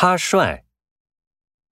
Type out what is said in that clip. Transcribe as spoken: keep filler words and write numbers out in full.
他帅。